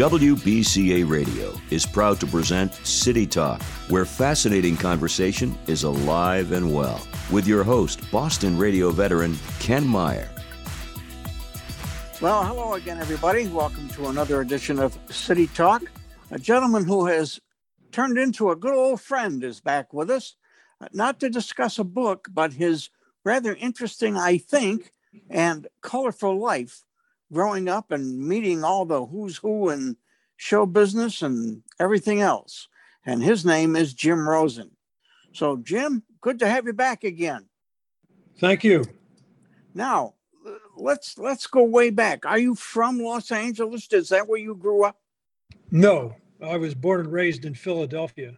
WBCA Radio is proud to present City Talk, where fascinating conversation is alive and well, with your host, Boston radio veteran Ken Meyer. Well, hello again, everybody. Welcome to another edition of City Talk. A gentleman who has turned into a good old friend is back with us, not to discuss a book, but his rather interesting, I think, and colorful life growing up and meeting all the who's who in show business and everything else. And his name is Jim Rosin. So, Jim, good to have you back again. Thank you. Now, Let's go way back. Are you from Los Angeles? Is that where you grew up? No, I was born and raised in Philadelphia.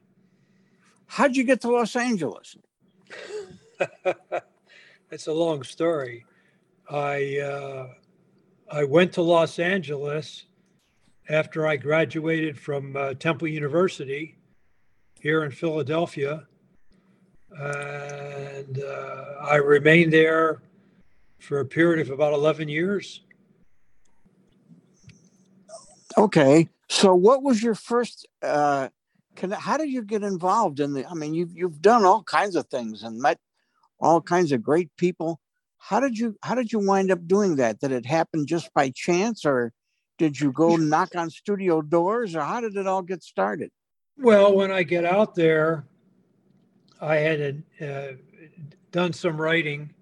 How'd you get to Los Angeles? That's a long story. I went to Los Angeles after I graduated from Temple University here in Philadelphia, and I remained there for a period of about 11 years. Okay. So what was your first, how did you get involved in the, I mean, you've done all kinds of things and met all kinds of great people. How did you wind up doing that? Did it happen just by chance, or did you go knock on studio doors, or how did it all get started? Well, when I get out there, I had done some writing,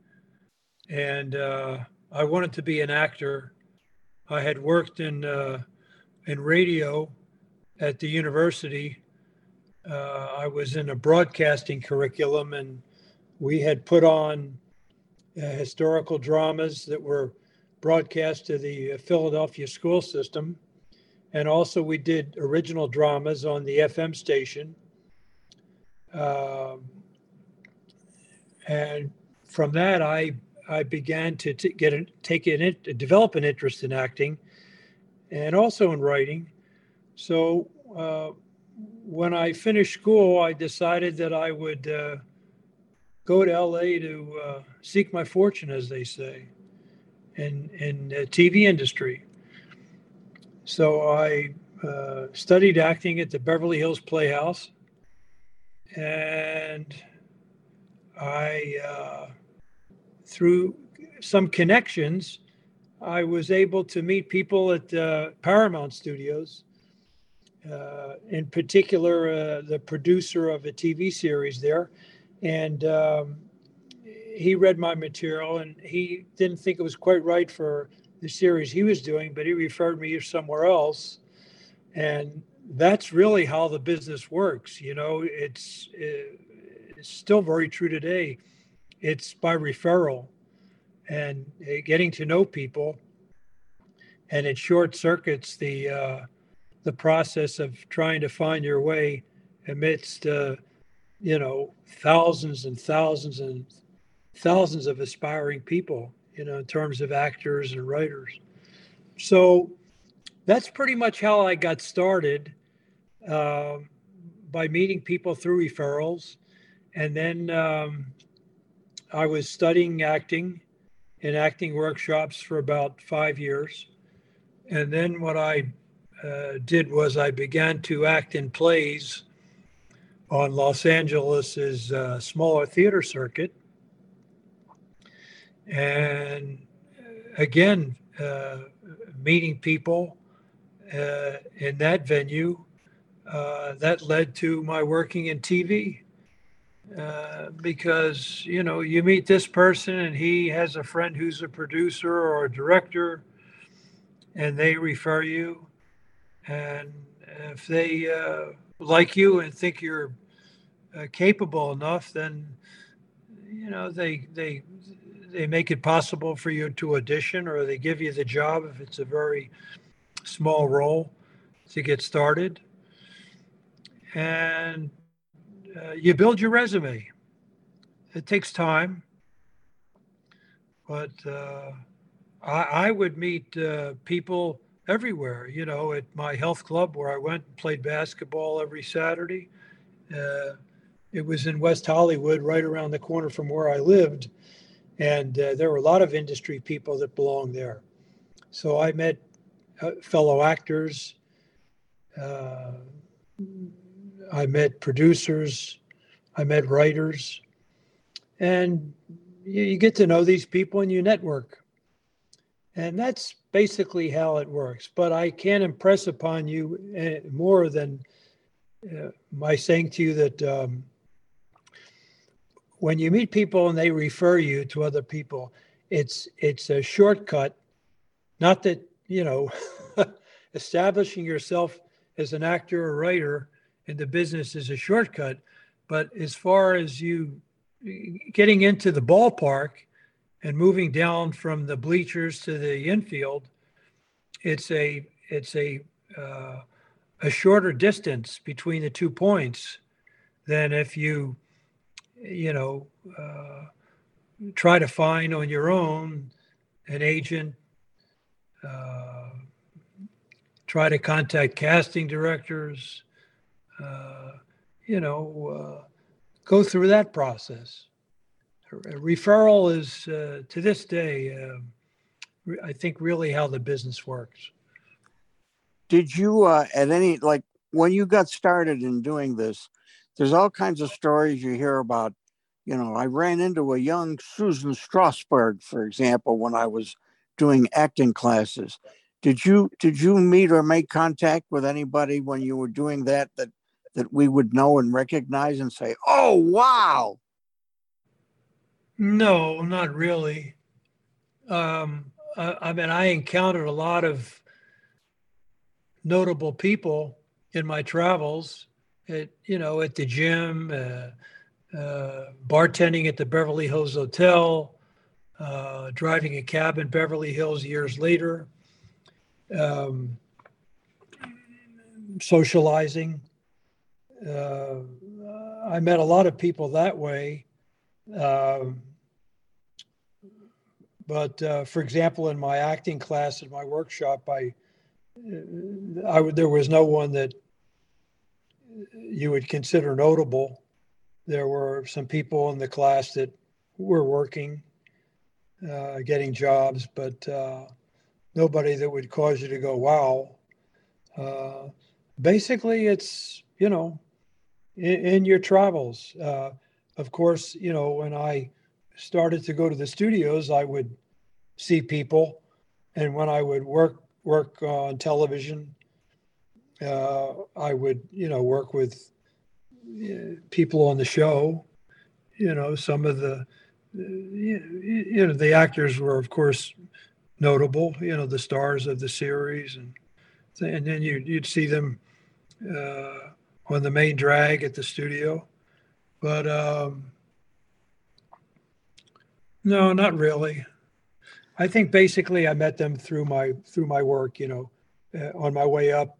and I wanted to be an actor. I had worked in radio at the university. I was in a broadcasting curriculum, and we had put on historical dramas that were broadcast to the Philadelphia school system. And also we did original dramas on the FM station. And from that, I began to develop an interest in acting, and also in writing. So when I finished school, I decided that I would go to L.A. to seek my fortune, as they say, in the TV industry. So I studied acting at the Beverly Hills Playhouse, and I. Through some connections, I was able to meet people at Paramount Studios, in particular, the producer of a TV series there. And he read my material, and he didn't think it was quite right for the series he was doing, but he referred me somewhere else. And that's really how the business works. You know, it's still very true today. It's by referral and getting to know people, and it short circuits the process of trying to find your way amidst thousands and thousands and thousands of aspiring people, in terms of actors and writers. So that's pretty much how I got started, by meeting people through referrals, and then. I was studying acting in acting workshops for about 5 years. And then what I did was I began to act in plays on Los Angeles' smaller theater circuit. And again, meeting people in that venue, that led to my working in TV. Because, you meet this person and he has a friend who's a producer or a director, and they refer you. And if they like you and think you're capable enough, then, they make it possible for you to audition, or they give you the job if it's a very small role to get started. And you build your resume. It takes time, but I would meet people everywhere. At my health club where I went and played basketball every Saturday. It was in West Hollywood, right around the corner from where I lived, and there were a lot of industry people that belonged there. So I met fellow actors I met producers, I met writers, and you get to know these people and you network. And that's basically how it works. But I can't impress upon you more than my saying to you that when you meet people and they refer you to other people, it's a shortcut. Not that, you know, establishing yourself as an actor or writer in the business is a shortcut, but as far as you getting into the ballpark and moving down from the bleachers to the infield, it's a shorter distance between the 2 points than if you try to find on your own an agent, try to contact casting directors, go through that process. Referral is, to this day, I think really how the business works. Did you, when you got started in doing this, there's all kinds of stories you hear about, you know, I ran into a young Susan Strasberg, for example, when I was doing acting classes. Did you meet or make contact with anybody when you were doing that we would know and recognize and say, oh, wow? No, not really. I encountered a lot of notable people in my travels at the gym, bartending at the Beverly Hills Hotel, driving a cab in Beverly Hills years later, socializing. I met a lot of people that way. But for example, in my acting class, in my workshop, there was no one that you would consider notable. There were some people in the class that were working, getting jobs, but nobody that would cause you to go, wow. Basically, it's, in your travels. Of course, when I started to go to the studios, I would see people. And when I would work on television, I would, work with people on the show. Some of the, the actors were, of course, notable, the stars of the series. And then you'd see them on the main drag at the studio. But no, not really. I think basically I met them through my work, on my way up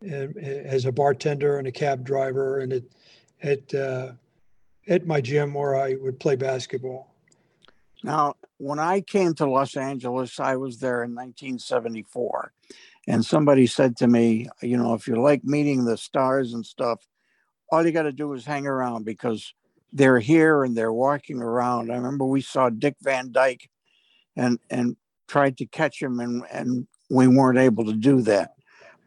as a bartender and a cab driver, and at my gym where I would play basketball. Now, when I came to Los Angeles, I was there in 1974, and somebody said to me, if you like meeting the stars and stuff, all you got to do is hang around because they're here and they're walking around. I remember we saw Dick Van Dyke and tried to catch him, and we weren't able to do that.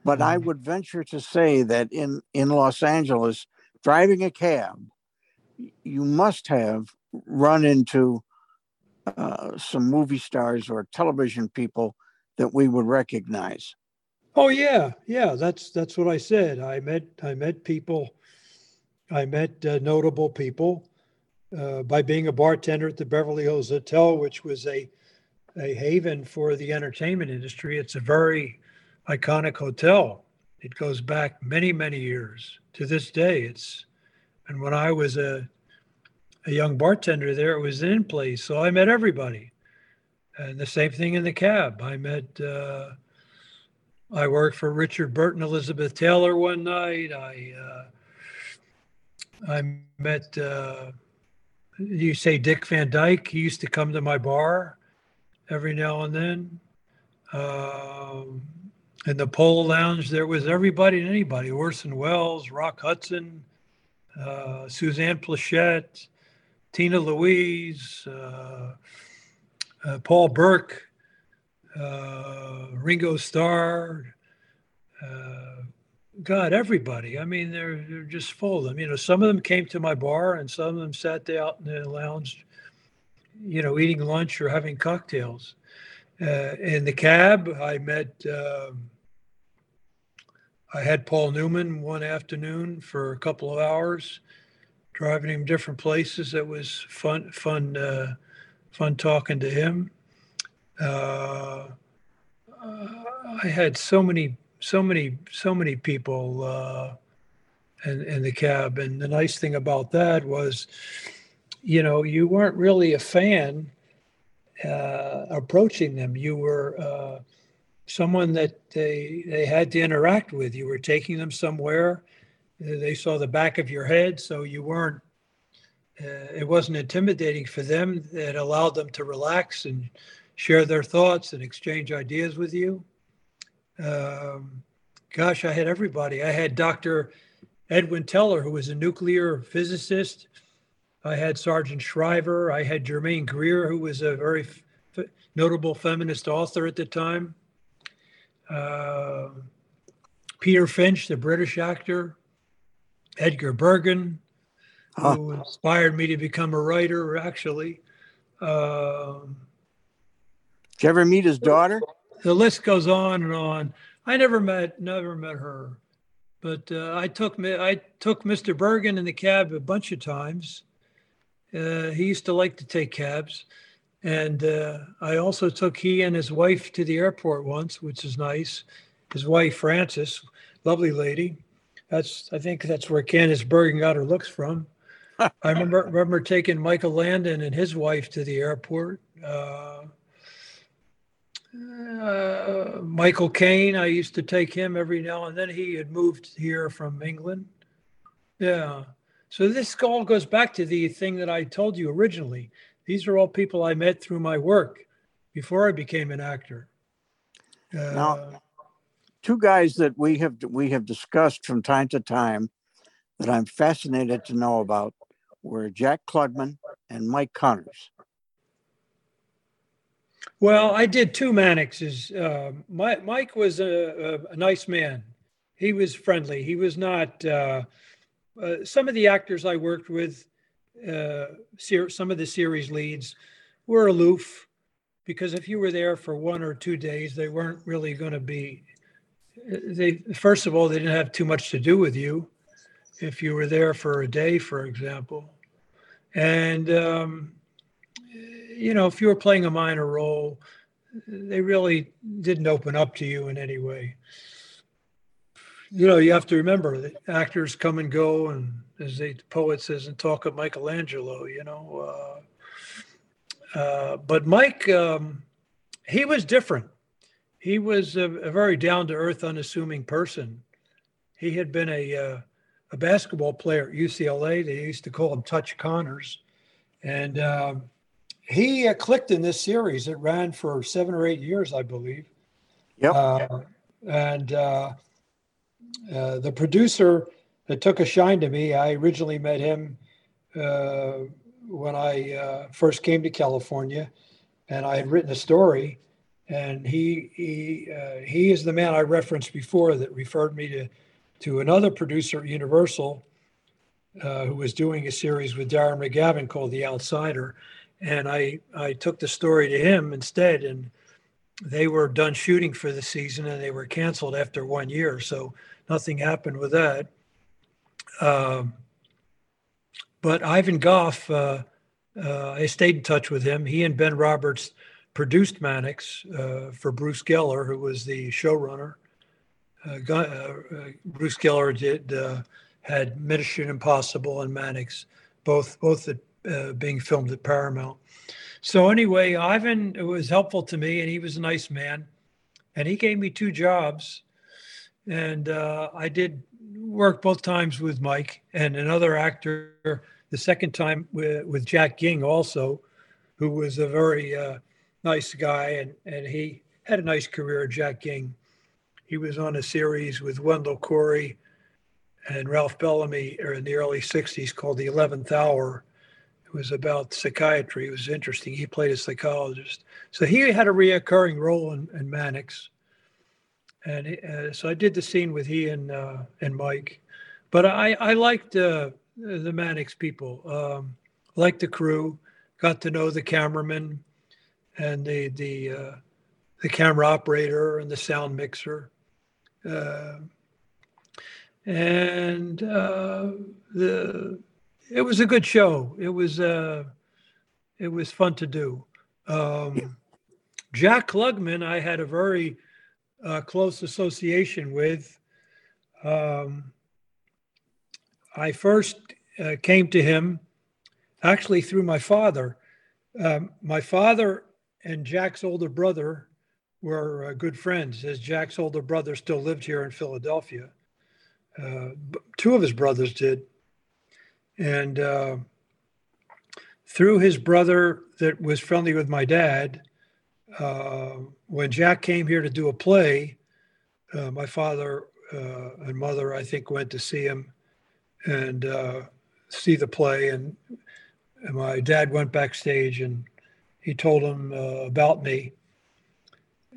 But I would venture to say that in Los Angeles, driving a cab, you must have run into some movie stars or television people that we would recognize. Oh, yeah. Yeah, that's what I said. I met people. I met notable people by being a bartender at the Beverly Hills Hotel, which was a haven for the entertainment industry. It's a very iconic hotel. It goes back many, many years to this day. And when I was a young bartender there, it was an in place. So I met everybody. And the same thing in the cab. I worked for Richard Burton, Elizabeth Taylor one night. I met, you say Dick Van Dyke. He used to come to my bar every now and then. In the Pole Lounge, there was everybody and anybody. Orson Welles, Rock Hudson, Suzanne Pleshette, Tina Louise, Paul Burke, Ringo Starr, God, everybody. I mean, they're just full of them. You know, some of them came to my bar and some of them sat out in the lounge, you know, eating lunch or having cocktails. In the cab, I met, I had Paul Newman one afternoon for a couple of hours, driving him different places. It was fun talking to him. I had so many people in the cab. And the nice thing about that was, you know, you weren't really a fan approaching them. You were someone that they had to interact with. You were taking them somewhere. They saw the back of your head, so you weren't, it wasn't intimidating for them. It allowed them to relax and share their thoughts and exchange ideas with you. Gosh, I had everybody. I had Dr. Edwin Teller, who was a nuclear physicist. I had Sergeant Shriver. I had Germaine Greer, who was a very notable feminist author at the time. Peter Finch, the British actor. Edgar Bergen, who inspired me to become a writer, actually. Did you ever meet his daughter? The list goes on and on. I never met her, but I took Mr. Bergen in the cab a bunch of times. He used to like to take cabs, and I also took he and his wife to the airport once, which is nice. His wife Frances, lovely lady. I think that's where Candace Bergen got her looks from. I remember taking Michael Landon and his wife to the airport. Michael Caine, I used to take him every now and then. He had moved here from England. Yeah. So this all goes back to the thing that I told you originally. These are all people I met through my work before I became an actor. Now, two guys that we have discussed from time to time that I'm fascinated to know about were Jack Klugman and Mike Connors. Well, I did two Mannixes. Mike was a nice man. He was friendly. He was not. Some of the actors I worked with, some of the series leads, were aloof, because if you were there for 1 or 2 days, they weren't really going to be. First of all, they didn't have too much to do with you, if you were there for a day, for example, and. You know, if you were playing a minor role, they really didn't open up to you in any way. You know, you have to remember that actors come and go, and as the poet says, and talk of Michelangelo, you know. But Mike, he was different. He was a very down-to-earth, unassuming person. He had been a basketball player at UCLA. They used to call him Touch Connors. And... he clicked in this series. It ran for 7 or 8 years, I believe. Yep. And the producer that took a shine to me, I originally met him when I first came to California, and I had written a story. And he is the man I referenced before that referred me to another producer at Universal who was doing a series with Darren McGavin called The Outsider. And I took the story to him instead, and they were done shooting for the season, and they were canceled after 1 year, so nothing happened with that. But Ivan Goff, I stayed in touch with him. He and Ben Roberts produced Mannix for Bruce Geller, who was the showrunner. Bruce Geller had Mission Impossible and Mannix, both the being filmed at Paramount. So anyway, Ivan was helpful to me, and he was a nice man, and he gave me two jobs, and I did work both times with Mike and another actor. The second time with Jack Ging also, who was a very nice guy, and he had a nice career. Jack Ging, he was on a series with Wendell Corey and Ralph Bellamy in the early '60s called The 11th Hour. Was about psychiatry. It was interesting. He played a psychologist. So he had a reoccurring role in Mannix. And so I did the scene with he and Mike. But I liked the Mannix people, liked the crew, got to know the cameraman and the camera operator and the sound mixer. It was a good show. It was fun to do. Jack Klugman, I had a very close association with. I first came to him actually through my father. My father and Jack's older brother were good friends, as Jack's older brother still lived here in Philadelphia. Two of his brothers did. And through his brother that was friendly with my dad, when Jack came here to do a play, my father and mother, I think, went to see him and see the play. And my dad went backstage and he told him about me.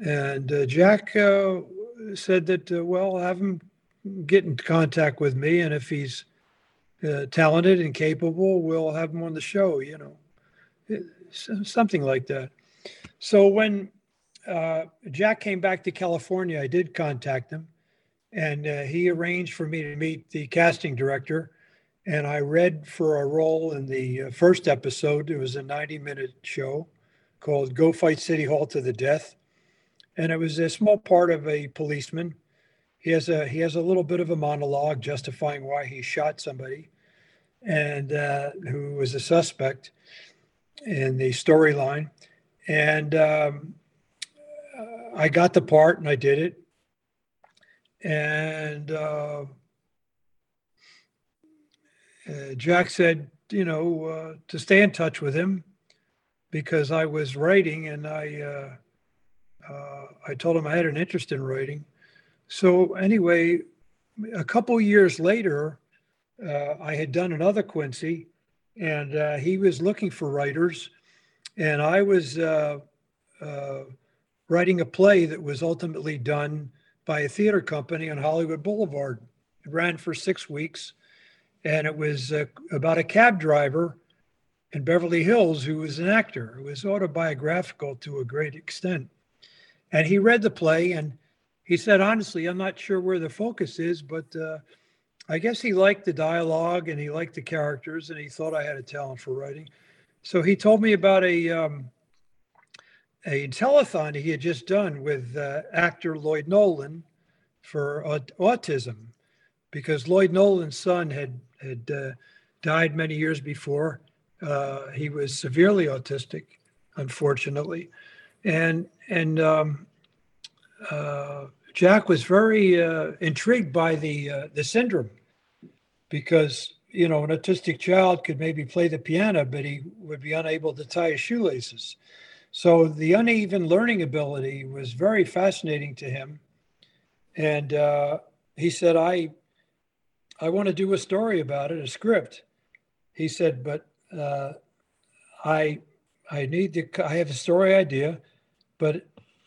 And Jack said that, well, have him get in contact with me. And if he's talented and capable, we'll have him on the show, you know, something like that. So when Jack came back to California, I did contact him. And he arranged for me to meet the casting director. And I read for a role in the first episode. It was a 90-minute show called Go Fight City Hall to the Death. And it was a small part of a policeman. He has a little bit of a monologue justifying why he shot somebody and who was a suspect in the storyline. And I got the part and I did it. And Jack said, you know, to stay in touch with him because I was writing and I told him I had an interest in writing. So anyway, a couple years later, I had done another Quincy and he was looking for writers. And I was writing a play that was ultimately done by a theater company on Hollywood Boulevard. It ran for 6 weeks. And it was about a cab driver in Beverly Hills who was an actor. It was autobiographical to a great extent. And he read the play and he said, honestly, I'm not sure where the focus is, but I guess he liked the dialogue and he liked the characters and he thought I had a talent for writing. So he told me about a telethon he had just done with actor Lloyd Nolan for autism, because Lloyd Nolan's son had died many years before. He was severely autistic, unfortunately. And Jack was very intrigued by the syndrome, because, you know, an autistic child could maybe play the piano, but he would be unable to tie his shoelaces. So the uneven learning ability was very fascinating to him. And he said, I want to do a story about it, a script. He said, but I have a story idea, but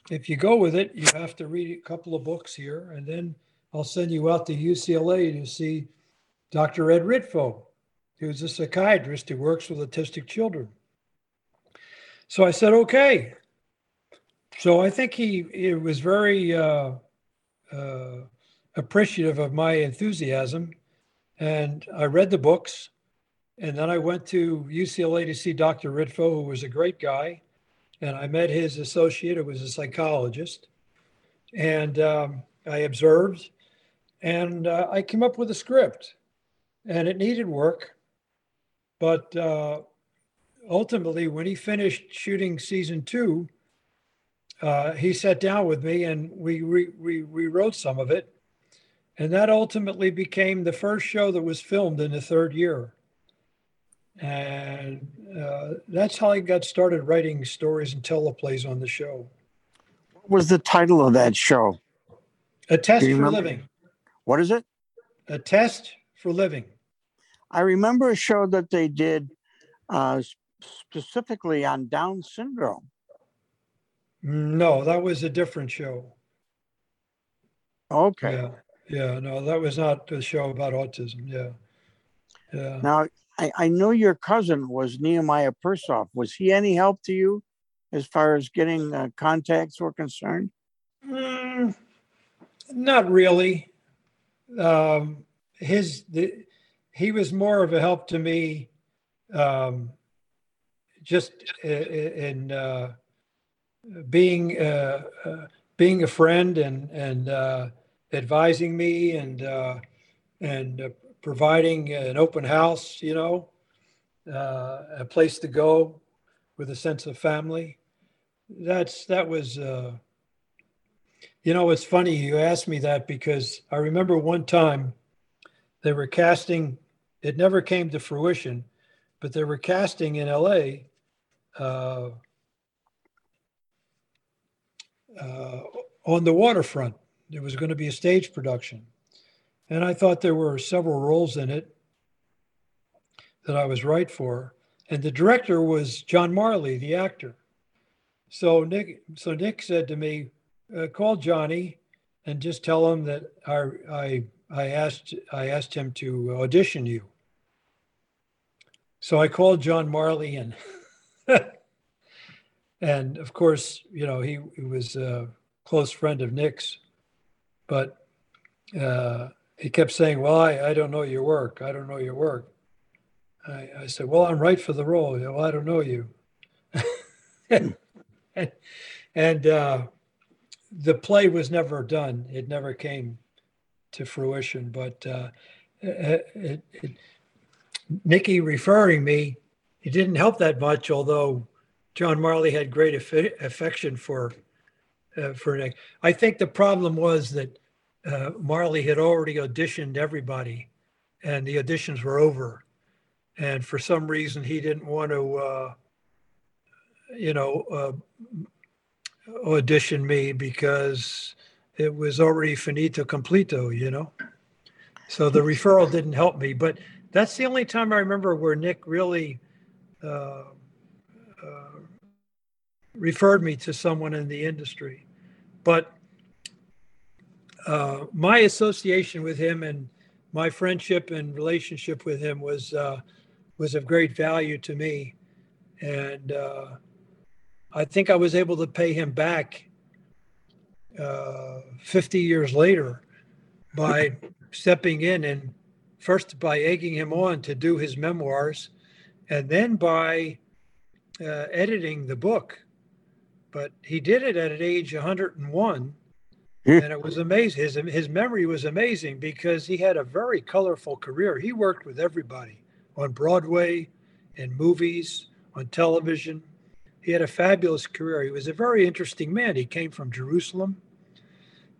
if you go with it, you have to read a couple of books here, and then I'll send you out to UCLA to see Dr. Ed Ritfo, who's a psychiatrist who works with autistic children. So I said, okay. So I think he was very appreciative of my enthusiasm. And I read the books. And then I went to UCLA to see Dr. Ritfo, who was a great guy. And I met his associate, who was a psychologist. And I observed. And I came up with a script. And it needed work. But ultimately, when he finished shooting season 2, he sat down with me and we wrote some of it. And that ultimately became the first show that was filmed in the third year. And that's how I got started writing stories and teleplays on the show. What was the title of that show? A Test for Living. What is it? A Test for Living. I remember a show that they did specifically on Down syndrome. No, that was a different show. Okay. Yeah, no, that was not a show about autism. Yeah. Now, I know your cousin was Nehemiah Persoff. Was he any help to you as far as getting contacts were concerned? Not really. He was more of a help to me, just in being a friend and advising me and providing an open house, a place to go with a sense of family. That was it's funny you asked me that, because I remember one time they were casting, it never came to fruition, but they were casting in LA on the waterfront. There was going to be a stage production. And I thought there were several roles in it that I was right for. And the director was John Marley, the actor. So Nick said to me, call Johnny and just tell him that I asked him to audition you. So I called John Marley in. And of course, he was a close friend of Nick's, but he kept saying, well, I don't know your work. I don't know your work. I said, well, I'm right for the role. Well, I don't know you. And the play was never done. It never came to fruition, but Nicky referring me, it didn't help that much, although John Marley had great affection for Nick. I think the problem was that Marley had already auditioned everybody, and the auditions were over. And for some reason, he didn't want to, audition me because it was already finito completo, So the referral didn't help me. But that's the only time I remember where Nick really referred me to someone in the industry. But my association with him and my friendship and relationship with him was of great value to me. And I think I was able to pay him back 50 years later by stepping in and first by egging him on to do his memoirs and then by editing the book. But he did it at an age 101, and it was amazing. His memory was amazing because he had a very colorful career. He worked with everybody on Broadway, in movies, on television. He had a fabulous career. He was a very interesting man. He came from Jerusalem.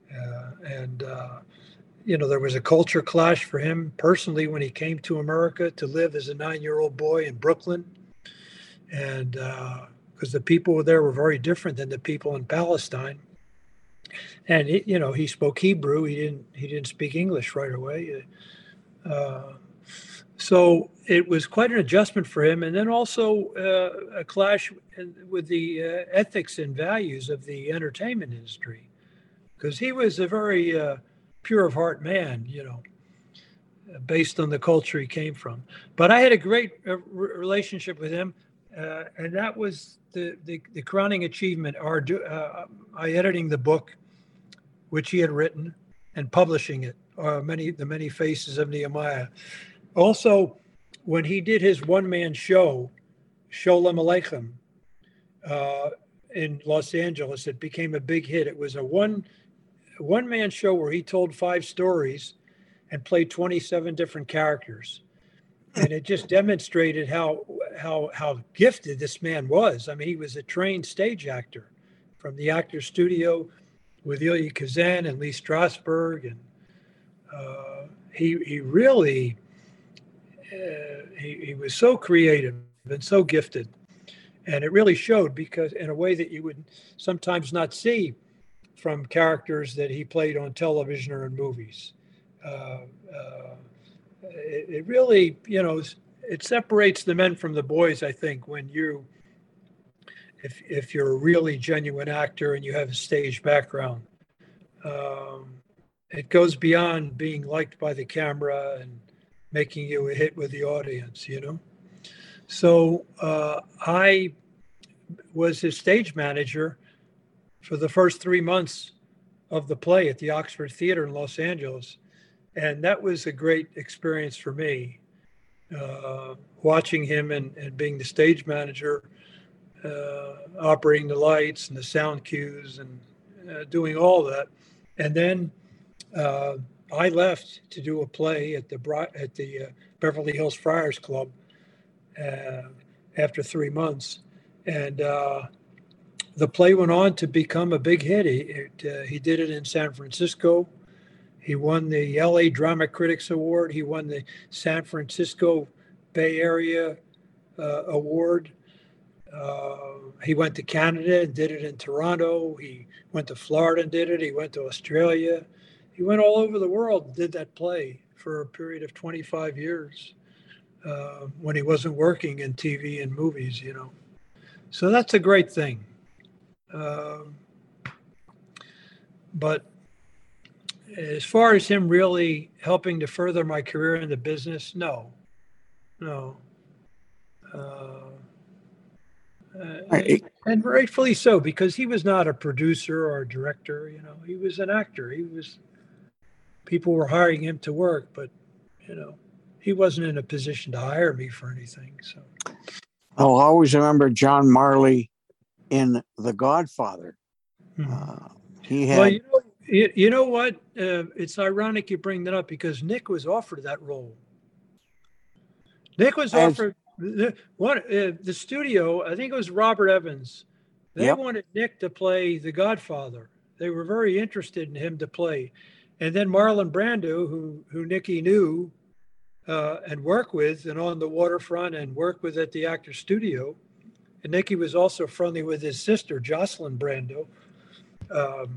There was a culture clash for him personally when he came to America to live as a 9-year-old boy in Brooklyn. And because the people there were very different than the people in Palestine. And, he spoke Hebrew. He didn't speak English right away. So it was quite an adjustment for him. And then also a clash with the ethics and values of the entertainment industry, because he was a very pure of heart man, based on the culture he came from. But I had a great relationship with him. And that was the crowning achievement, editing the book, which he had written, and publishing it, The Many Faces of Nehemiah. Also, when he did his one-man show, Sholem Aleichem, in Los Angeles, it became a big hit. It was a one-man show where he told 5 stories and played 27 different characters. And it just demonstrated how gifted this man was. I mean, he was a trained stage actor from the Actors Studio with Elia Kazan and Lee Strasberg. And he really... he was so creative and so gifted, and it really showed, because in a way that you would sometimes not see from characters that he played on television or in movies. It really, it separates the men from the boys, I think, when if you're a really genuine actor and you have a stage background. it goes beyond being liked by the camera and making you a hit with the audience, you know? So I was his stage manager for the first 3 months of the play at the Oxford Theater in Los Angeles. And that was a great experience for me, watching him and being the stage manager, operating the lights and the sound cues and doing all that. And then I left to do a play at the Beverly Hills Friars Club after 3 months. And the play went on to become a big hit. He did it in San Francisco. He won the LA Drama Critics Award. He won the San Francisco Bay Area Award. He went to Canada and did it in Toronto. He went to Florida and did it. He went to Australia. He went all over the world and did that play for a period of 25 years when he wasn't working in TV and movies, you know. So that's a great thing. But as far as him really helping to further my career in the business, no. And rightfully so, because he was not a producer or a director, you know, he was an actor. People were hiring him to work, but, you know, he wasn't in a position to hire me for anything. So I'll always remember John Marley in The Godfather. He had. Well, you know what? It's ironic you bring that up because Nick was offered that role. Nick was offered. The studio, I think it was Robert Evans, they wanted Nick to play The Godfather. They were very interested in him to play. And then Marlon Brando, who Nicky knew and worked with and on the waterfront and worked with at the Actors Studio, and Nicky was also friendly with his sister, Jocelyn Brando, Brando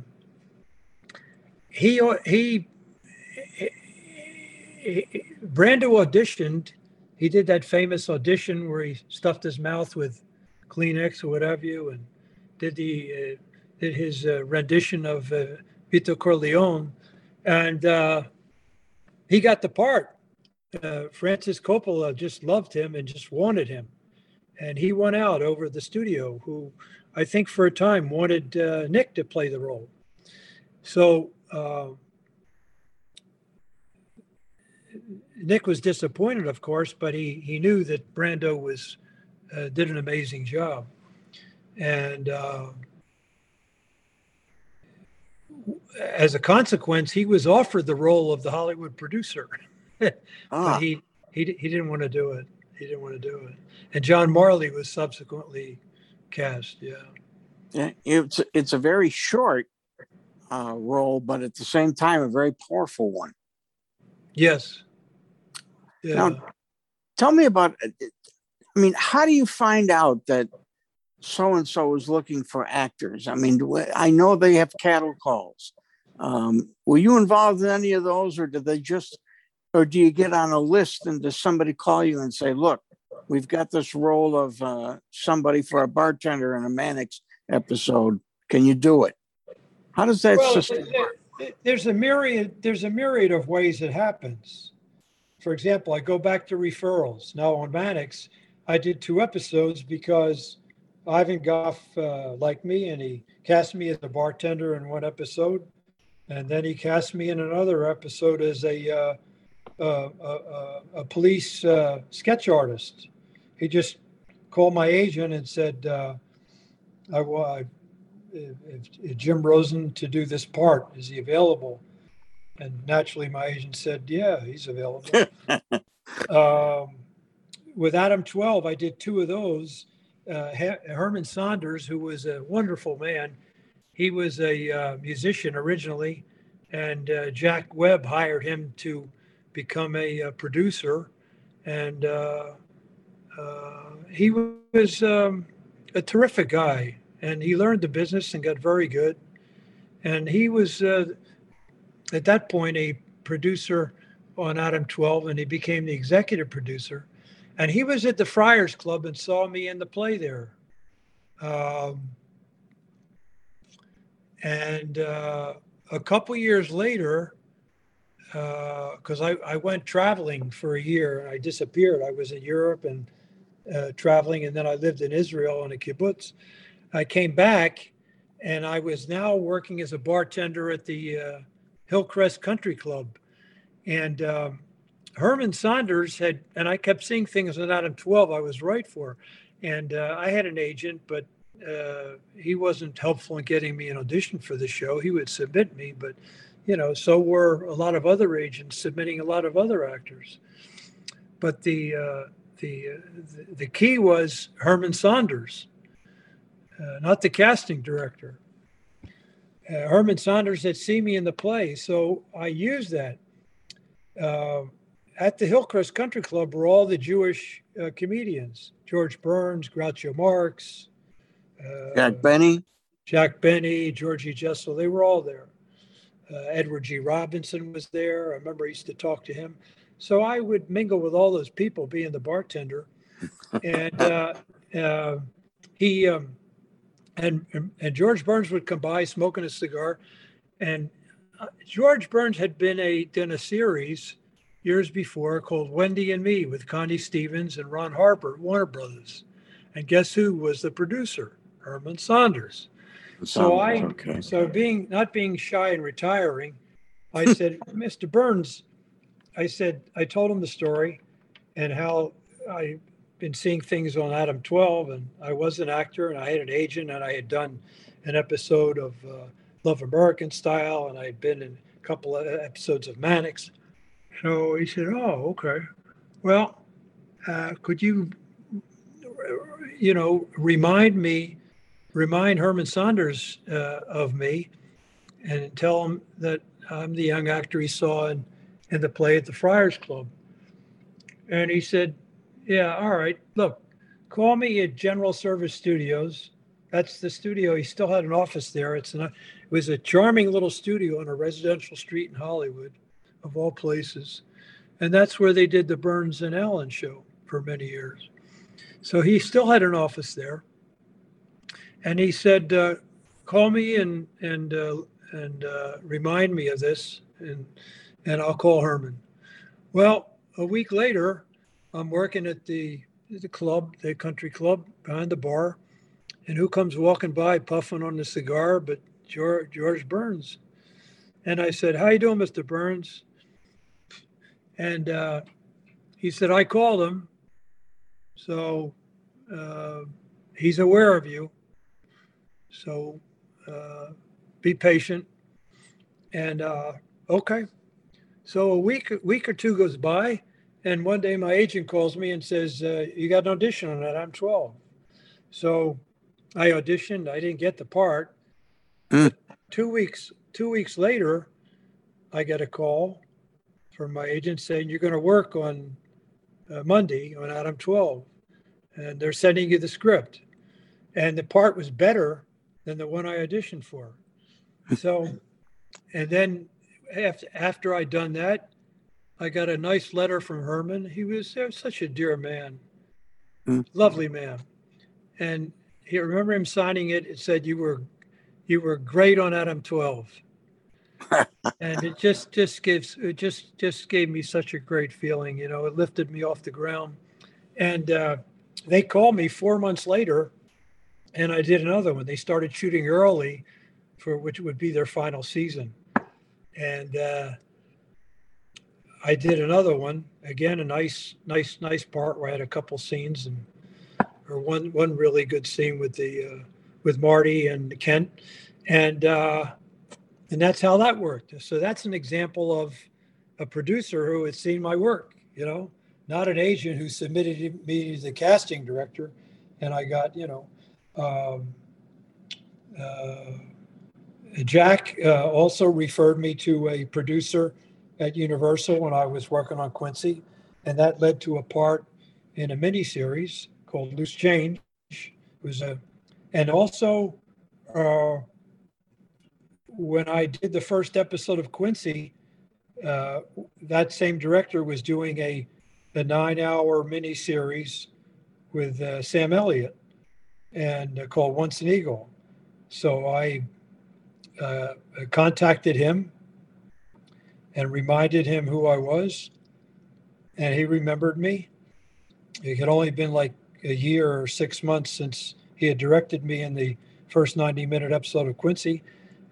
auditioned. He did that famous audition where he stuffed his mouth with Kleenex or what have you, and did his rendition of Vito Corleone, and he got the part. Francis Coppola just loved him and just wanted him, and he won out over the studio, who I think for a time wanted Nick to play the role. So Nick was disappointed, of course, but he knew that Brando was did an amazing job. And as a consequence, he was offered the role of the Hollywood producer. But he didn't want to do it. And John Marley was subsequently cast, yeah. It's a very short role, but at the same time, a very powerful one. Yes. Yeah. Now, tell me about, how do you find out that so-and-so is looking for actors? I mean, I know they have cattle calls. Were you involved in any of those, or do you get on a list and does somebody call you and say, look, we've got this role of somebody for a bartender in a Mannix episode. Can you do it? How does that system work? There's a myriad of ways it happens. For example, I go back to referrals. Now on Mannix, I did 2 episodes because Ivan Goff liked me and he cast me as a bartender in one episode. And then he cast me in another episode as a police sketch artist. He just called my agent and said, I Jim Rosin to do this part. Is he available? And naturally, my agent said, yeah, he's available. With Adam 12, I did 2 of those. Herman Saunders, who was a wonderful man, he was a musician originally, and Jack Webb hired him to become a producer. And he was a terrific guy, and he learned the business and got very good. And he was... at that point, a producer on Adam 12, and he became the executive producer. And he was at the Friars Club and saw me in the play there. A couple years later, because I went traveling for a year and I disappeared. I was in Europe and traveling, and then I lived in Israel on a kibbutz. I came back, and I was now working as a bartender at the Hillcrest Country Club. And Herman Saunders had, and I kept seeing things in Adam 12 I was right for. And I had an agent, but he wasn't helpful in getting me an audition for the show. He would submit me, but, you know, so were a lot of other agents submitting a lot of other actors. But the key was Herman Saunders, not the casting director. Herman Saunders had seen me in the play, so I used that. At the Hillcrest Country Club were all the Jewish comedians: George Burns, Groucho Marx, Jack Benny, Georgie Jessel. They were all there. Edward G. Robinson was there. I remember I used to talk to him. So I would mingle with all those people, being the bartender. And he and George Burns would come by smoking a cigar. And George Burns had done a series years before called Wendy and Me with Connie Stevens and Ron Harper, Warner Brothers. And guess who was the producer? Herman Saunders. So being shy and retiring, I said, Mr. Burns, I told him the story and how I've been seeing things on Adam 12, and I was an actor and I had an agent and I had done an episode of Love American Style, and I had been in a couple of episodes of Mannix. So he said, oh, okay. Well, could you, you know, remind Herman Saunders of me and tell him that I'm the young actor he saw in the play at the Friars Club. And he said, yeah, all right, look, call me at General Service Studios. That's the studio. He still had an office there. It was a charming little studio on a residential street in Hollywood, of all places. And that's where they did the Burns and Allen show for many years. So he still had an office there. And he said, call me and remind me of this, and I'll call Herman. Well, a week later, I'm working at the club, the country club, behind the bar, and who comes walking by puffing on the cigar but George Burns. And I said, how you doing, Mr. Burns? And he said, I called him, so he's aware of you. So be patient. And okay. So a week or two goes by, and one day my agent calls me and says, you got an audition on that. I'm 12. So I auditioned. I didn't get the part. 2 weeks later, I get a call from my agent saying, you're going to work on Monday on Adam 12, and they're sending you the script. And the part was better than the one I auditioned for. So, and then after I'd done that, I got a nice letter from Herman. He was such a dear man, lovely man. And he, I remember him signing it. It said, you were great on Adam 12. And it just gave me such a great feeling. You know, it lifted me off the ground. And they called me 4 months later, and I did another one. They started shooting early for which would be their final season. And I did another one, again, a nice part where I had a couple scenes, and one really good scene with the with Marty and Kent, and that's how that worked. So that's an example of a producer who had seen my work, you know, not an agent who submitted me to the casting director, and I got, you know. Jack also referred me to a producer at Universal when I was working on Quincy, and that led to a part in a miniseries called Loose Change. And also when I did the first episode of Quincy, that same director was doing a 9-hour miniseries with Sam Elliott, and called Once an Eagle. So I contacted him and reminded him who I was, and he remembered me. It had only been like a year or 6 months since he had directed me in the first 90-minute episode of Quincy,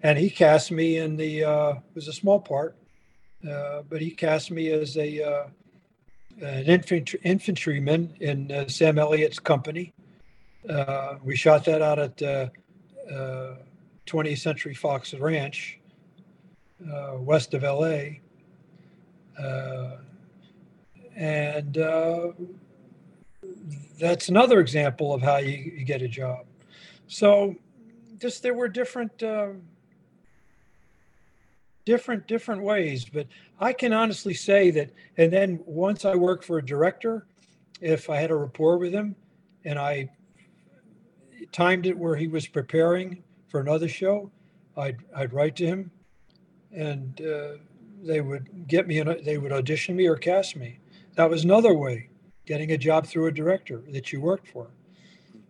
and he cast me in the, it was a small part, but he cast me as an infantryman in Sam Elliott's company. We shot that out at 20th Century Fox Ranch, west of L.A., and that's another example of how you get a job. So just there were different ways, but I can honestly say that, and then once I worked for a director, if I had a rapport with him and I timed it where he was preparing for another show, I'd write to him, and they would get me, and they would audition me or cast me. That was another way, getting a job through a director that you worked for.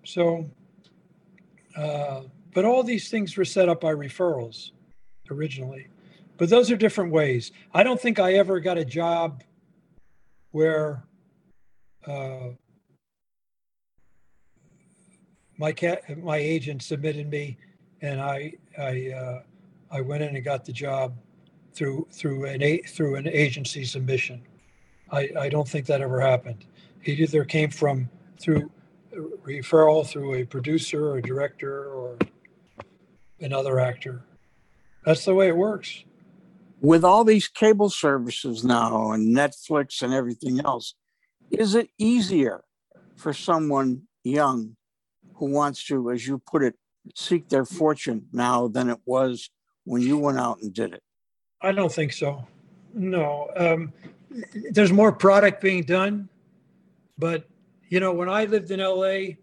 So, but all these things were set up by referrals originally, but those are different ways. I don't think I ever got a job where my agent submitted me, and I went in and got the job through an agency submission. I don't think that ever happened. It either came from through referral through a producer or a director or another actor. That's the way it works. With all these cable services now and Netflix and everything else, is it easier for someone young who wants to, as you put it, seek their fortune now than it was when you went out and did it? I don't think so. No. There's more product being done, but you know, when I lived in LA,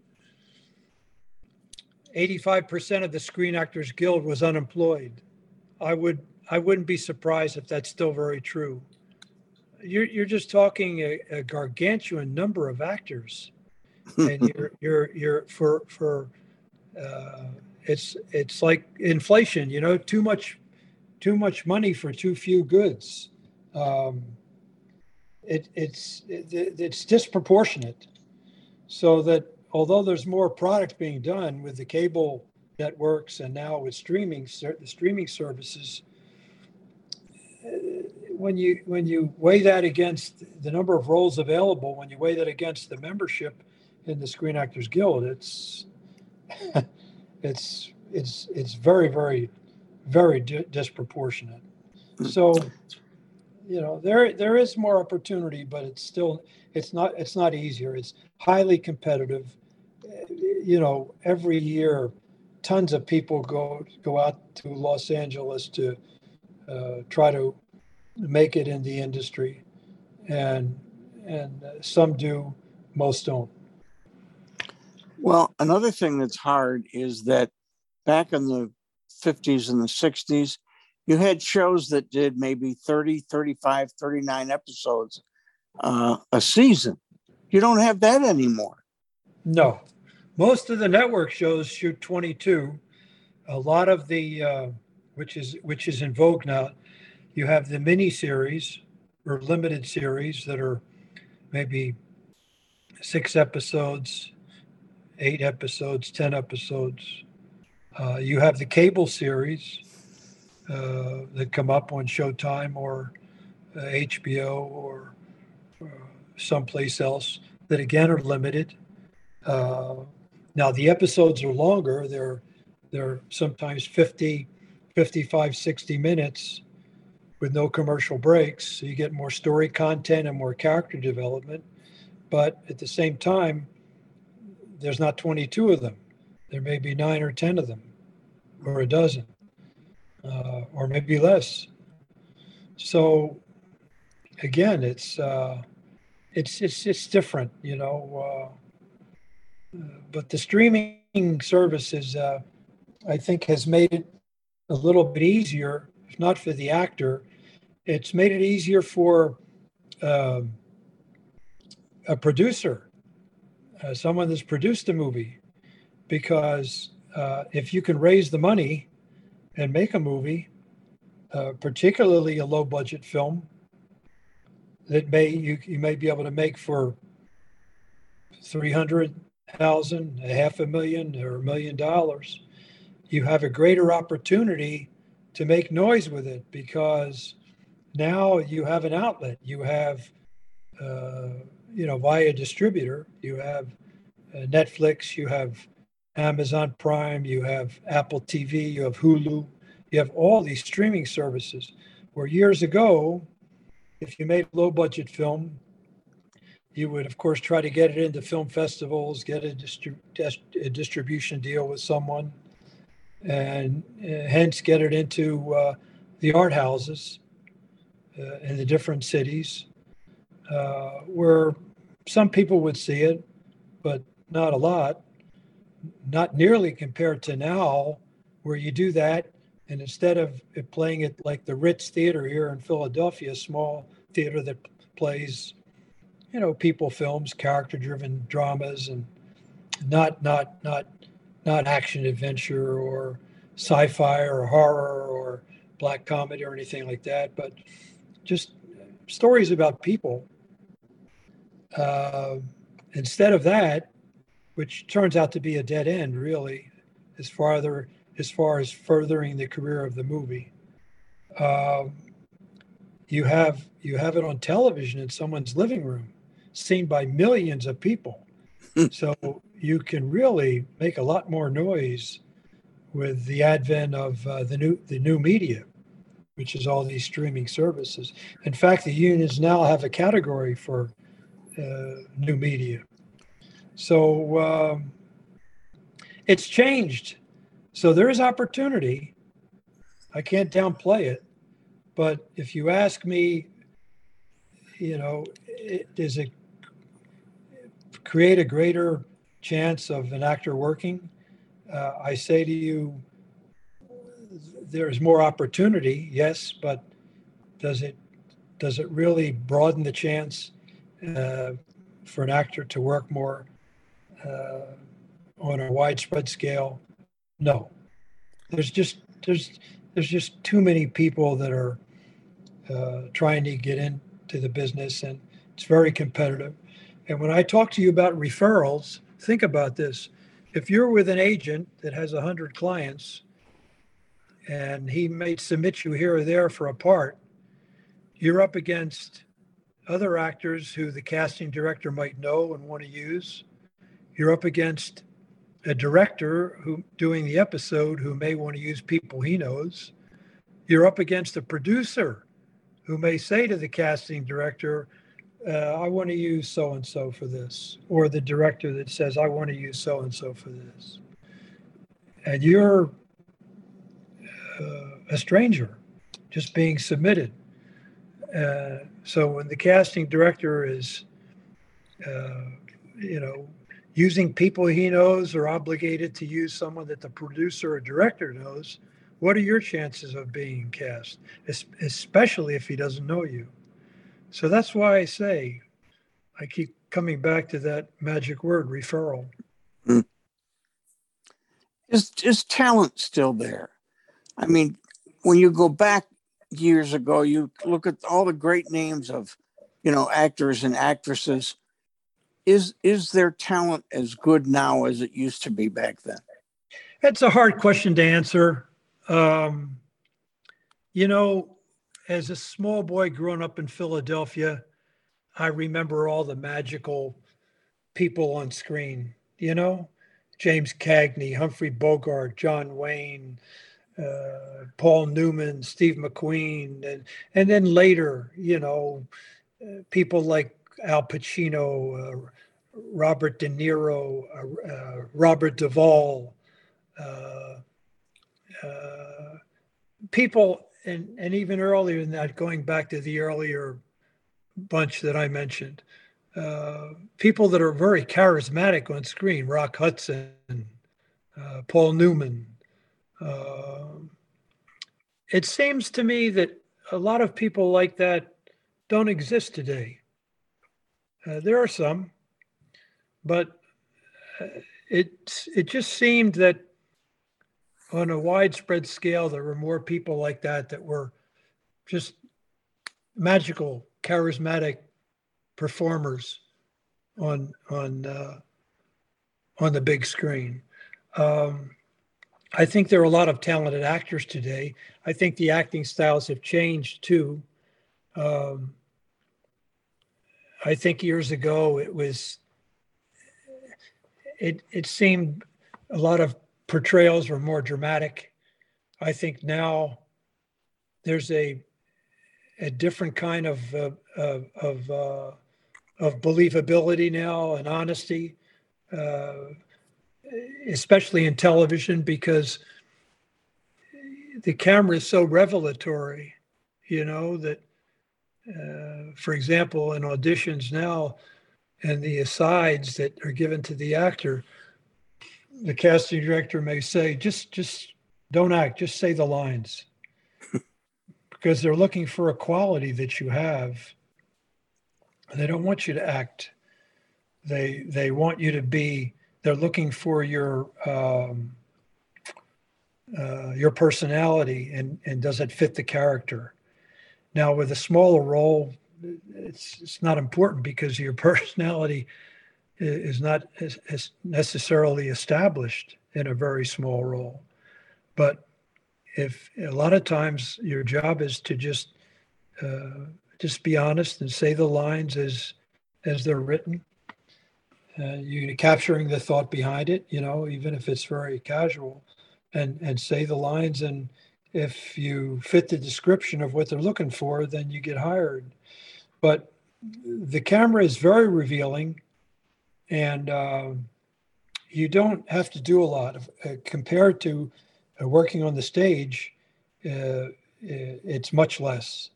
85% of the Screen Actors Guild was unemployed. I wouldn't be surprised if that's still very true. You're just talking a gargantuan number of actors, and you're for it's like inflation, you know, too much money for too few goods. It's disproportionate, so that although there's more product being done with the cable networks and now with streaming services, when you weigh that against the number of roles available, when you weigh that against the membership in the Screen Actors Guild, it's very, very, very disproportionate. So, you know, there is more opportunity, but it's not easier. It's highly competitive. You know, every year, tons of people go out to Los Angeles to try to make it in the industry, and some do, most don't. Well, another thing that's hard is that back in the 50s and the 60s, you had shows that did maybe 30, 35, 39 episodes a season. You don't have that anymore. No. Most of the network shows shoot 22. A lot of the, which is in vogue now, you have the miniseries or limited series that are maybe 6 episodes, 8 episodes, 10 episodes. You have the cable series that come up on Showtime or HBO or someplace else that again are limited. Now the episodes are longer. They're sometimes 50, 55, 60 minutes with no commercial breaks. So you get more story content and more character development. But at the same time, there's not 22 of them. There may be 9 or 10 of them or a dozen. Or maybe less. So, again, it's different, you know. But the streaming services, I think, has made it a little bit easier. If not for the actor, it's made it easier for a producer, someone that's produced a movie, because if you can raise the money and make a movie, particularly a low-budget film that you may be able to make for $300,000, $500,000, or $1 million. You have a greater opportunity to make noise with it because now you have an outlet. You have, via distributor, you have Netflix, you have Amazon Prime, you have Apple TV, you have Hulu, you have all these streaming services. Where years ago, if you made a low-budget film, you would, of course, try to get it into film festivals, get a distribution deal with someone, and hence get it into the art houses in the different cities where some people would see it, but not a lot, not nearly compared to now where you do that. And instead of playing it like the Ritz Theater here in Philadelphia, a small theater that plays, people films, character-driven dramas, and not action adventure or sci-fi or horror or black comedy or anything like that, but just stories about people. Instead of that, which turns out to be a dead end, really, as far as furthering the career of the movie. You have it on television in someone's living room, seen by millions of people. So you can really make a lot more noise with the advent of the new media, which is all these streaming services. In fact, the unions now have a category for new media. So it's changed. So there is opportunity. I can't downplay it. But if you ask me, does it create a greater chance of an actor working? I say to you, there's more opportunity, yes, but does it really broaden the chance for an actor to work more on a widespread scale? No, there's just too many people that are trying to get into the business, and it's very competitive. And when I talk to you about referrals, think about this. If you're with an agent that has 100 clients and he may submit you here or there for a part, you're up against other actors who the casting director might know and want to use. You're up against a director who doing the episode who may want to use people he knows. You're up against a producer who may say to the casting director, I want to use so-and-so for this, or the director that says, I want to use so-and-so for this. And you're a stranger just being submitted. So when the casting director is, using people he knows or obligated to use someone that the producer or director knows, what are your chances of being cast, especially if he doesn't know you? So that's why I say, I keep coming back to that magic word, referral. Mm. Is talent still there? I mean, when you go back years ago, you look at all the great names of, actors and actresses. Is their talent as good now as it used to be back then? That's a hard question to answer. As a small boy growing up in Philadelphia, I remember all the magical people on screen. James Cagney, Humphrey Bogart, John Wayne, Paul Newman, Steve McQueen, and then later, people like Al Pacino, Robert De Niro, Robert Duvall, people, and even earlier than that, going back to the earlier bunch that I mentioned, people that are very charismatic on screen, Rock Hudson, Paul Newman. It seems to me that a lot of people like that don't exist today. There are some, but it just seemed that on a widespread scale, there were more people like that that were just magical, charismatic performers on the big screen. I think there are a lot of talented actors today. I think the acting styles have changed too. I think years ago it seemed a lot of portrayals were more dramatic. I think now there's a different kind of believability now and honesty, especially in television, because the camera is so revelatory, you know, that, for example, in auditions now and the asides that are given to the actor, the casting director may say, just don't act, just say the lines, because they're looking for a quality that you have. They don't want you to act. They want you to be, they're looking for your personality and does it fit the character? Now with a smaller role, it's not important because your personality is not as necessarily established in a very small role. But if a lot of times your job is to just be honest and say the lines as they're written, you're capturing the thought behind it, you know, even if it's very casual, and say the lines. And if you fit the description of what they're looking for, then you get hired. But the camera is very revealing, and you don't have to do a lot of, compared to working on the stage. It's much less,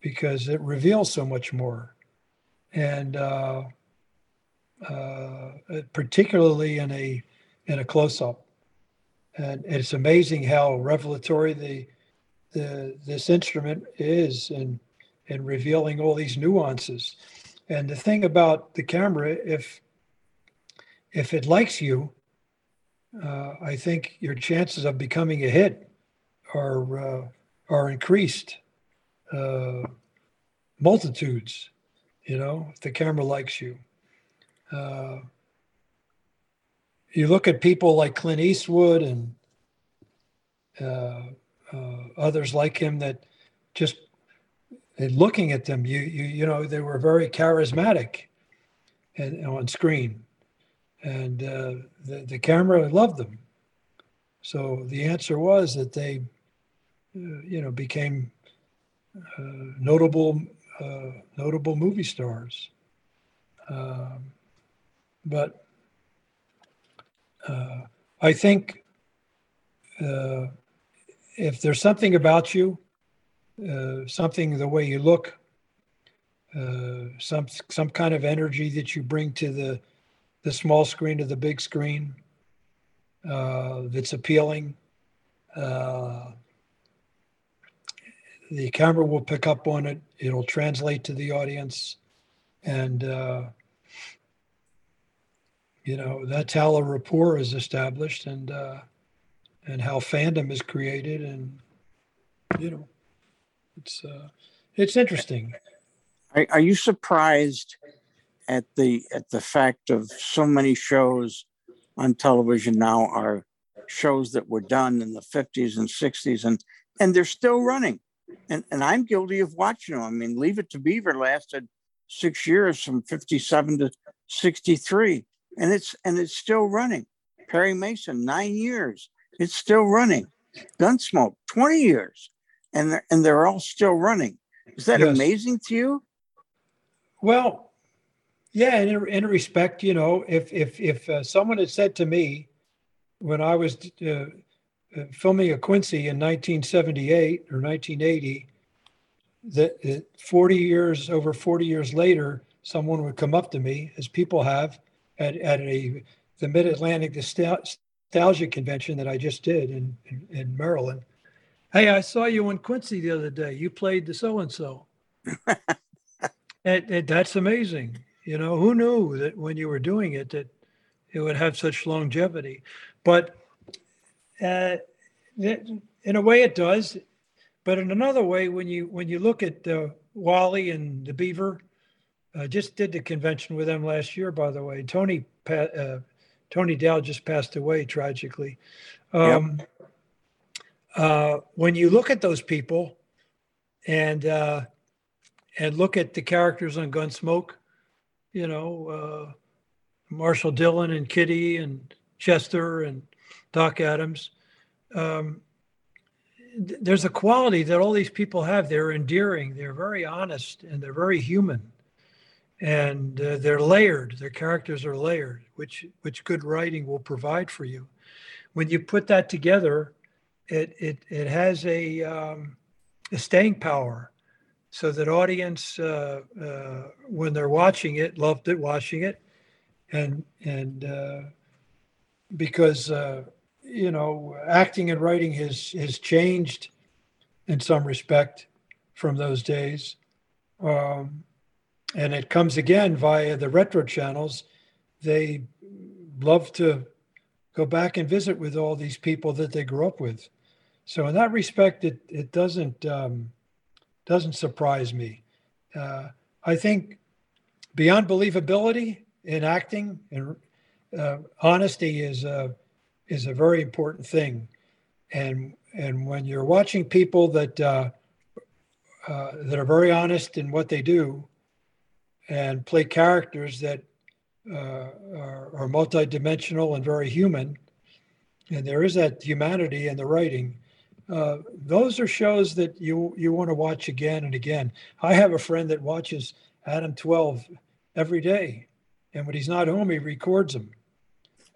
because it reveals so much more. And particularly in a close-up. And it's amazing how revelatory this instrument is in revealing all these nuances. And the thing about the camera, if it likes you, I think your chances of becoming a hit are increased multitudes, you know, if the camera likes you. You look at people like Clint Eastwood and others like him that just, and looking at them, you know, they were very charismatic and on screen, and the camera loved them. So the answer was that they, you know, became notable movie stars. But I think if there's something about you, something the way you look, some kind of energy that you bring to the small screen to the big screen, that's appealing, the camera will pick up on it. It'll translate to the audience, and you know, that's how a rapport is established, and how fandom is created, and you know, it's interesting. Are you surprised at the fact of so many shows on television now are shows that were done in the 50s and 60s, and they're still running, and I'm guilty of watching them. I mean, Leave It to Beaver lasted 6 years, from 57 to 63. And it's still running. Perry Mason, 9 years. It's still running. Gunsmoke, 20 years. And they're all still running. Is that amazing to you? Well, yeah, in respect, you know, if someone had said to me when I was filming a Quincy in 1978 or 1980, that 40 years later, someone would come up to me, as people have, at the Mid-Atlantic Nostalgia Convention that I just did in Maryland. Hey, I saw you on Quincy the other day. You played the so-and-so. and that's amazing. You know, who knew that when you were doing it, that it would have such longevity? But in a way it does, But in another way, when you look at Wally and the Beaver, just did the convention with them last year, by the way. Tony Dow just passed away tragically. Yep. When you look at those people and look at the characters on Gunsmoke, Marshall Dillon and Kitty and Chester and Doc Adams, there's a quality that all these people have. They're endearing, they're very honest, and they're very human. And they're layered, their characters are layered, which good writing will provide for you. When you put that together, it has a staying power, so that audience, when they're watching it, loved it, watching it. And because, acting and writing has changed in some respect from those days. And it comes again via the retro channels. They love to go back and visit with all these people that they grew up with. So in that respect, it doesn't surprise me. I think beyond believability in acting, and honesty is a very important thing. And when you're watching people that are very honest in what they do, and play characters that are multidimensional and very human, and there is that humanity in the writing, those are shows that you want to watch again and again. I have a friend that watches Adam 12 every day, and when he's not home, he records them,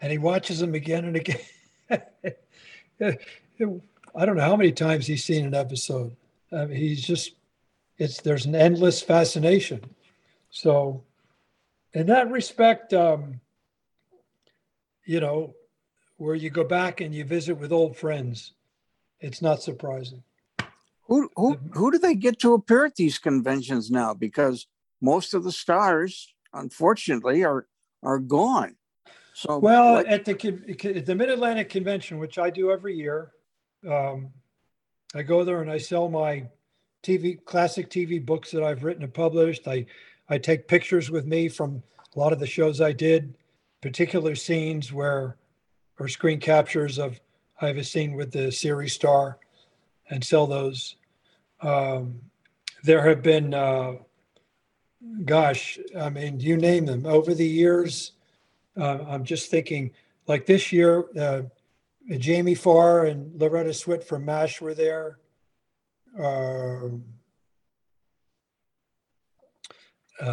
and he watches them again and again. I don't know how many times he's seen an episode. I mean, there's an endless fascination. So in that respect, where you go back and you visit with old friends, it's not surprising. Who do they get to appear at these conventions now? Because most of the stars, unfortunately, are gone. So at the Mid-Atlantic Convention, which I do every year, I go there and I sell my classic TV books that I've written and published. I take pictures with me from a lot of the shows I did, particular scenes or screen captures of, I have a scene with the series star, and sell those. There have been, you name them over the years. I'm just thinking, like this year, Jamie Farr and Loretta Swit from MASH were there.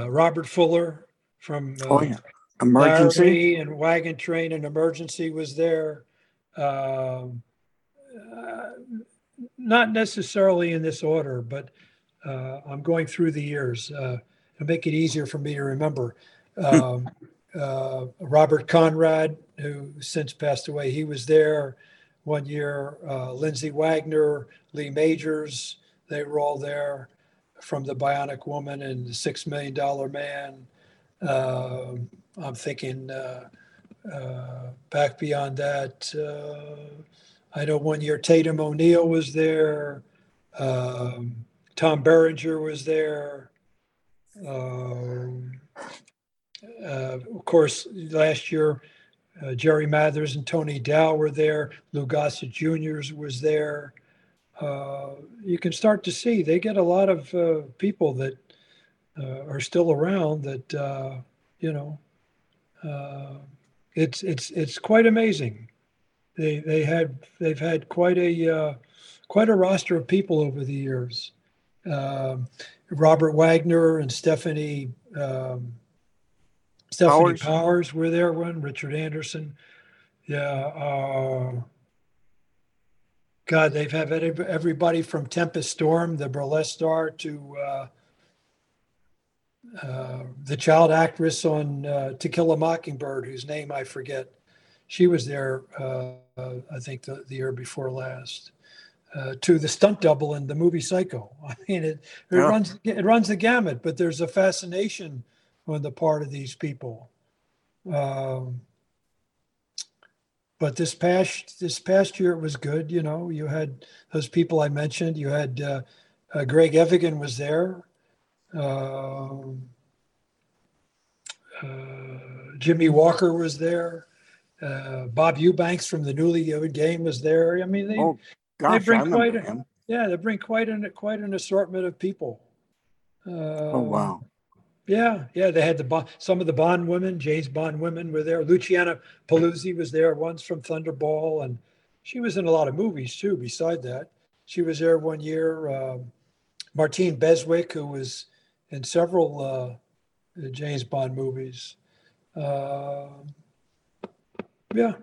Robert Fuller from Emergency, Larry and Wagon Train and Emergency was there. Not necessarily in this order, but I'm going through the years to make it easier for me to remember. Robert Conrad, who since passed away, he was there one year. Lindsay Wagner, Lee Majors, they were all there. From The Bionic Woman and The $6 Million Man. I'm thinking back beyond that. I know one year Tatum O'Neal was there. Tom Berenger was there. Of course, last year, Jerry Mathers and Tony Dow were there. Lou Gossett Jr. was there. You can start to see they get a lot of people that are still around. That it's quite amazing. They've had quite a roster of people over the years. Robert Wagner and Stephanie Powers were there. One Richard Anderson, God, they've had everybody from Tempest Storm, the burlesque star, to the child actress on To Kill a Mockingbird, whose name I forget. She was there, I think, the year before last, to the stunt double in the movie Psycho. I mean, it runs the gamut, but there's a fascination on the part of these people. But this past year, it was good. You know, you had those people I mentioned. You had Greg Evigan was there. Jimmy Walker was there. Bob Eubanks from the Newlywed Game was there. I mean, they bring quite an assortment of people. Oh wow! Yeah, they had some of the Bond women, James Bond women were there. Luciana Paluzzi was there once from Thunderball, and she was in a lot of movies too. Beside that, she was there one year. Martine Beswick, who was in several James Bond movies. They've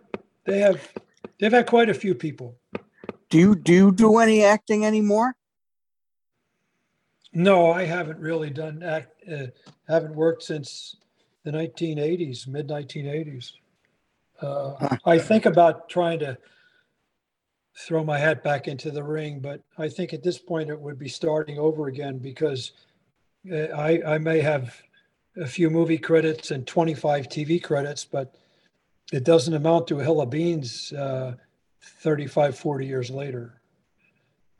had quite a few people. Do you do any acting anymore? No, I haven't really done haven't worked since the 1980s, mid 1980s. I think about trying to throw my hat back into the ring, but I think at this point it would be starting over again because I may have a few movie credits and 25 TV credits, but it doesn't amount to a hill of beans 35, 40 years later.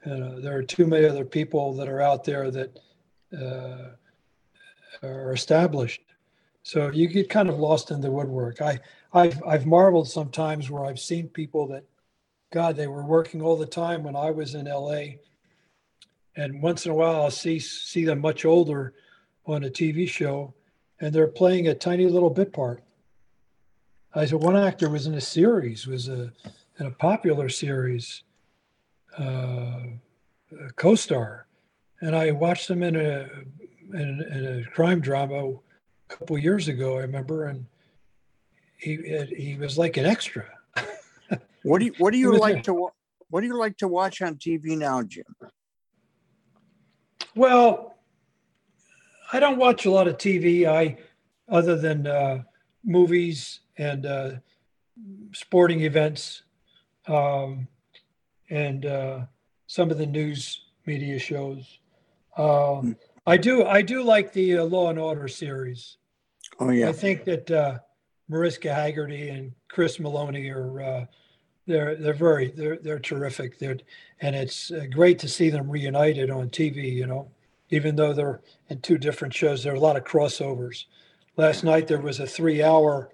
There are too many other people that are out there that are established. So you get kind of lost in the woodwork. I've marveled sometimes where I've seen people that, God, they were working all the time when I was in LA. And once in a while, I'll see them much older on a TV show, and they're playing a tiny little bit part. I said one actor was in a series, in a popular series, a co-star, and I watched them in a crime drama a couple years ago. I remember, and he was like an extra. What do you like to watch on TV now, Jim? Well, I don't watch a lot of TV. Other than movies and sporting events, and some of the news media shows. I do like the Law and Order series. Oh yeah, I think that Mariska Hargitay and Chris Meloni are they're terrific. And it's great to see them reunited on TV. You know, even though they're in two different shows, there are a lot of crossovers. Last night there was a 3-hour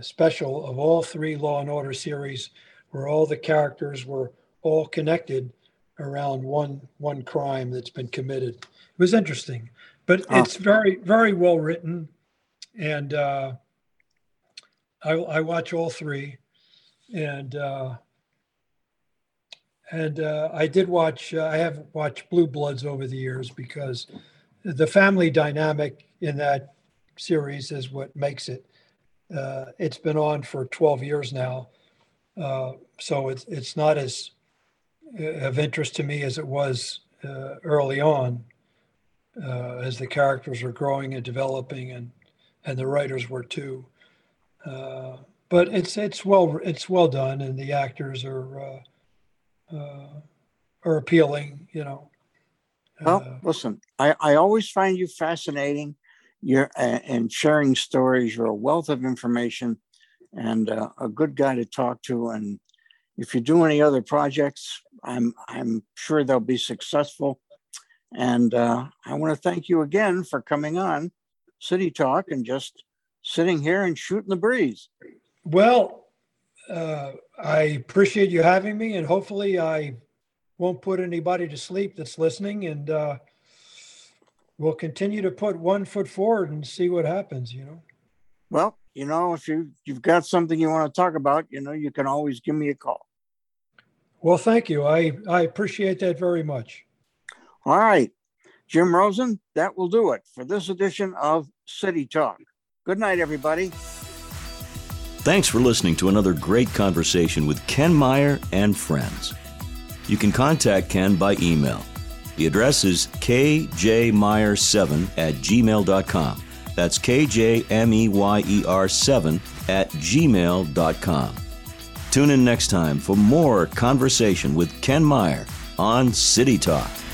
special of all three Law and Order series, where all the characters were all connected around one crime that's been committed. It was interesting, but it's very, very well written, and I watch all three, and I did watch. I have watched Blue Bloods over the years because the family dynamic in that series is what makes it. It's been on for 12 years now, so it's not as of interest to me as it was early on, as the characters were growing and developing, and the writers were too. But it's well done, and the actors are appealing, you know. Well, listen, I always find you fascinating. And sharing stories. You're a wealth of information and a good guy to talk to. And if you do any other projects, I'm sure they'll be successful. And I want to thank you again for coming on City Talk and just sitting here and shooting the breeze. Well, I appreciate you having me, and hopefully I won't put anybody to sleep that's listening. And we'll continue to put one foot forward and see what happens, you know. Well, you know, if you've got something you want to talk about, you know, you can always give me a call. Well, thank you. I appreciate that very much. All right. Jim Rosin, that will do it for this edition of City Talk. Good night, everybody. Thanks for listening to another great conversation with Ken Meyer and friends. You can contact Ken by email. The address is kjmeyer7@gmail.com. That's kjmeyer7@gmail.com. Tune in next time for more conversation with Ken Meyer on City Talk.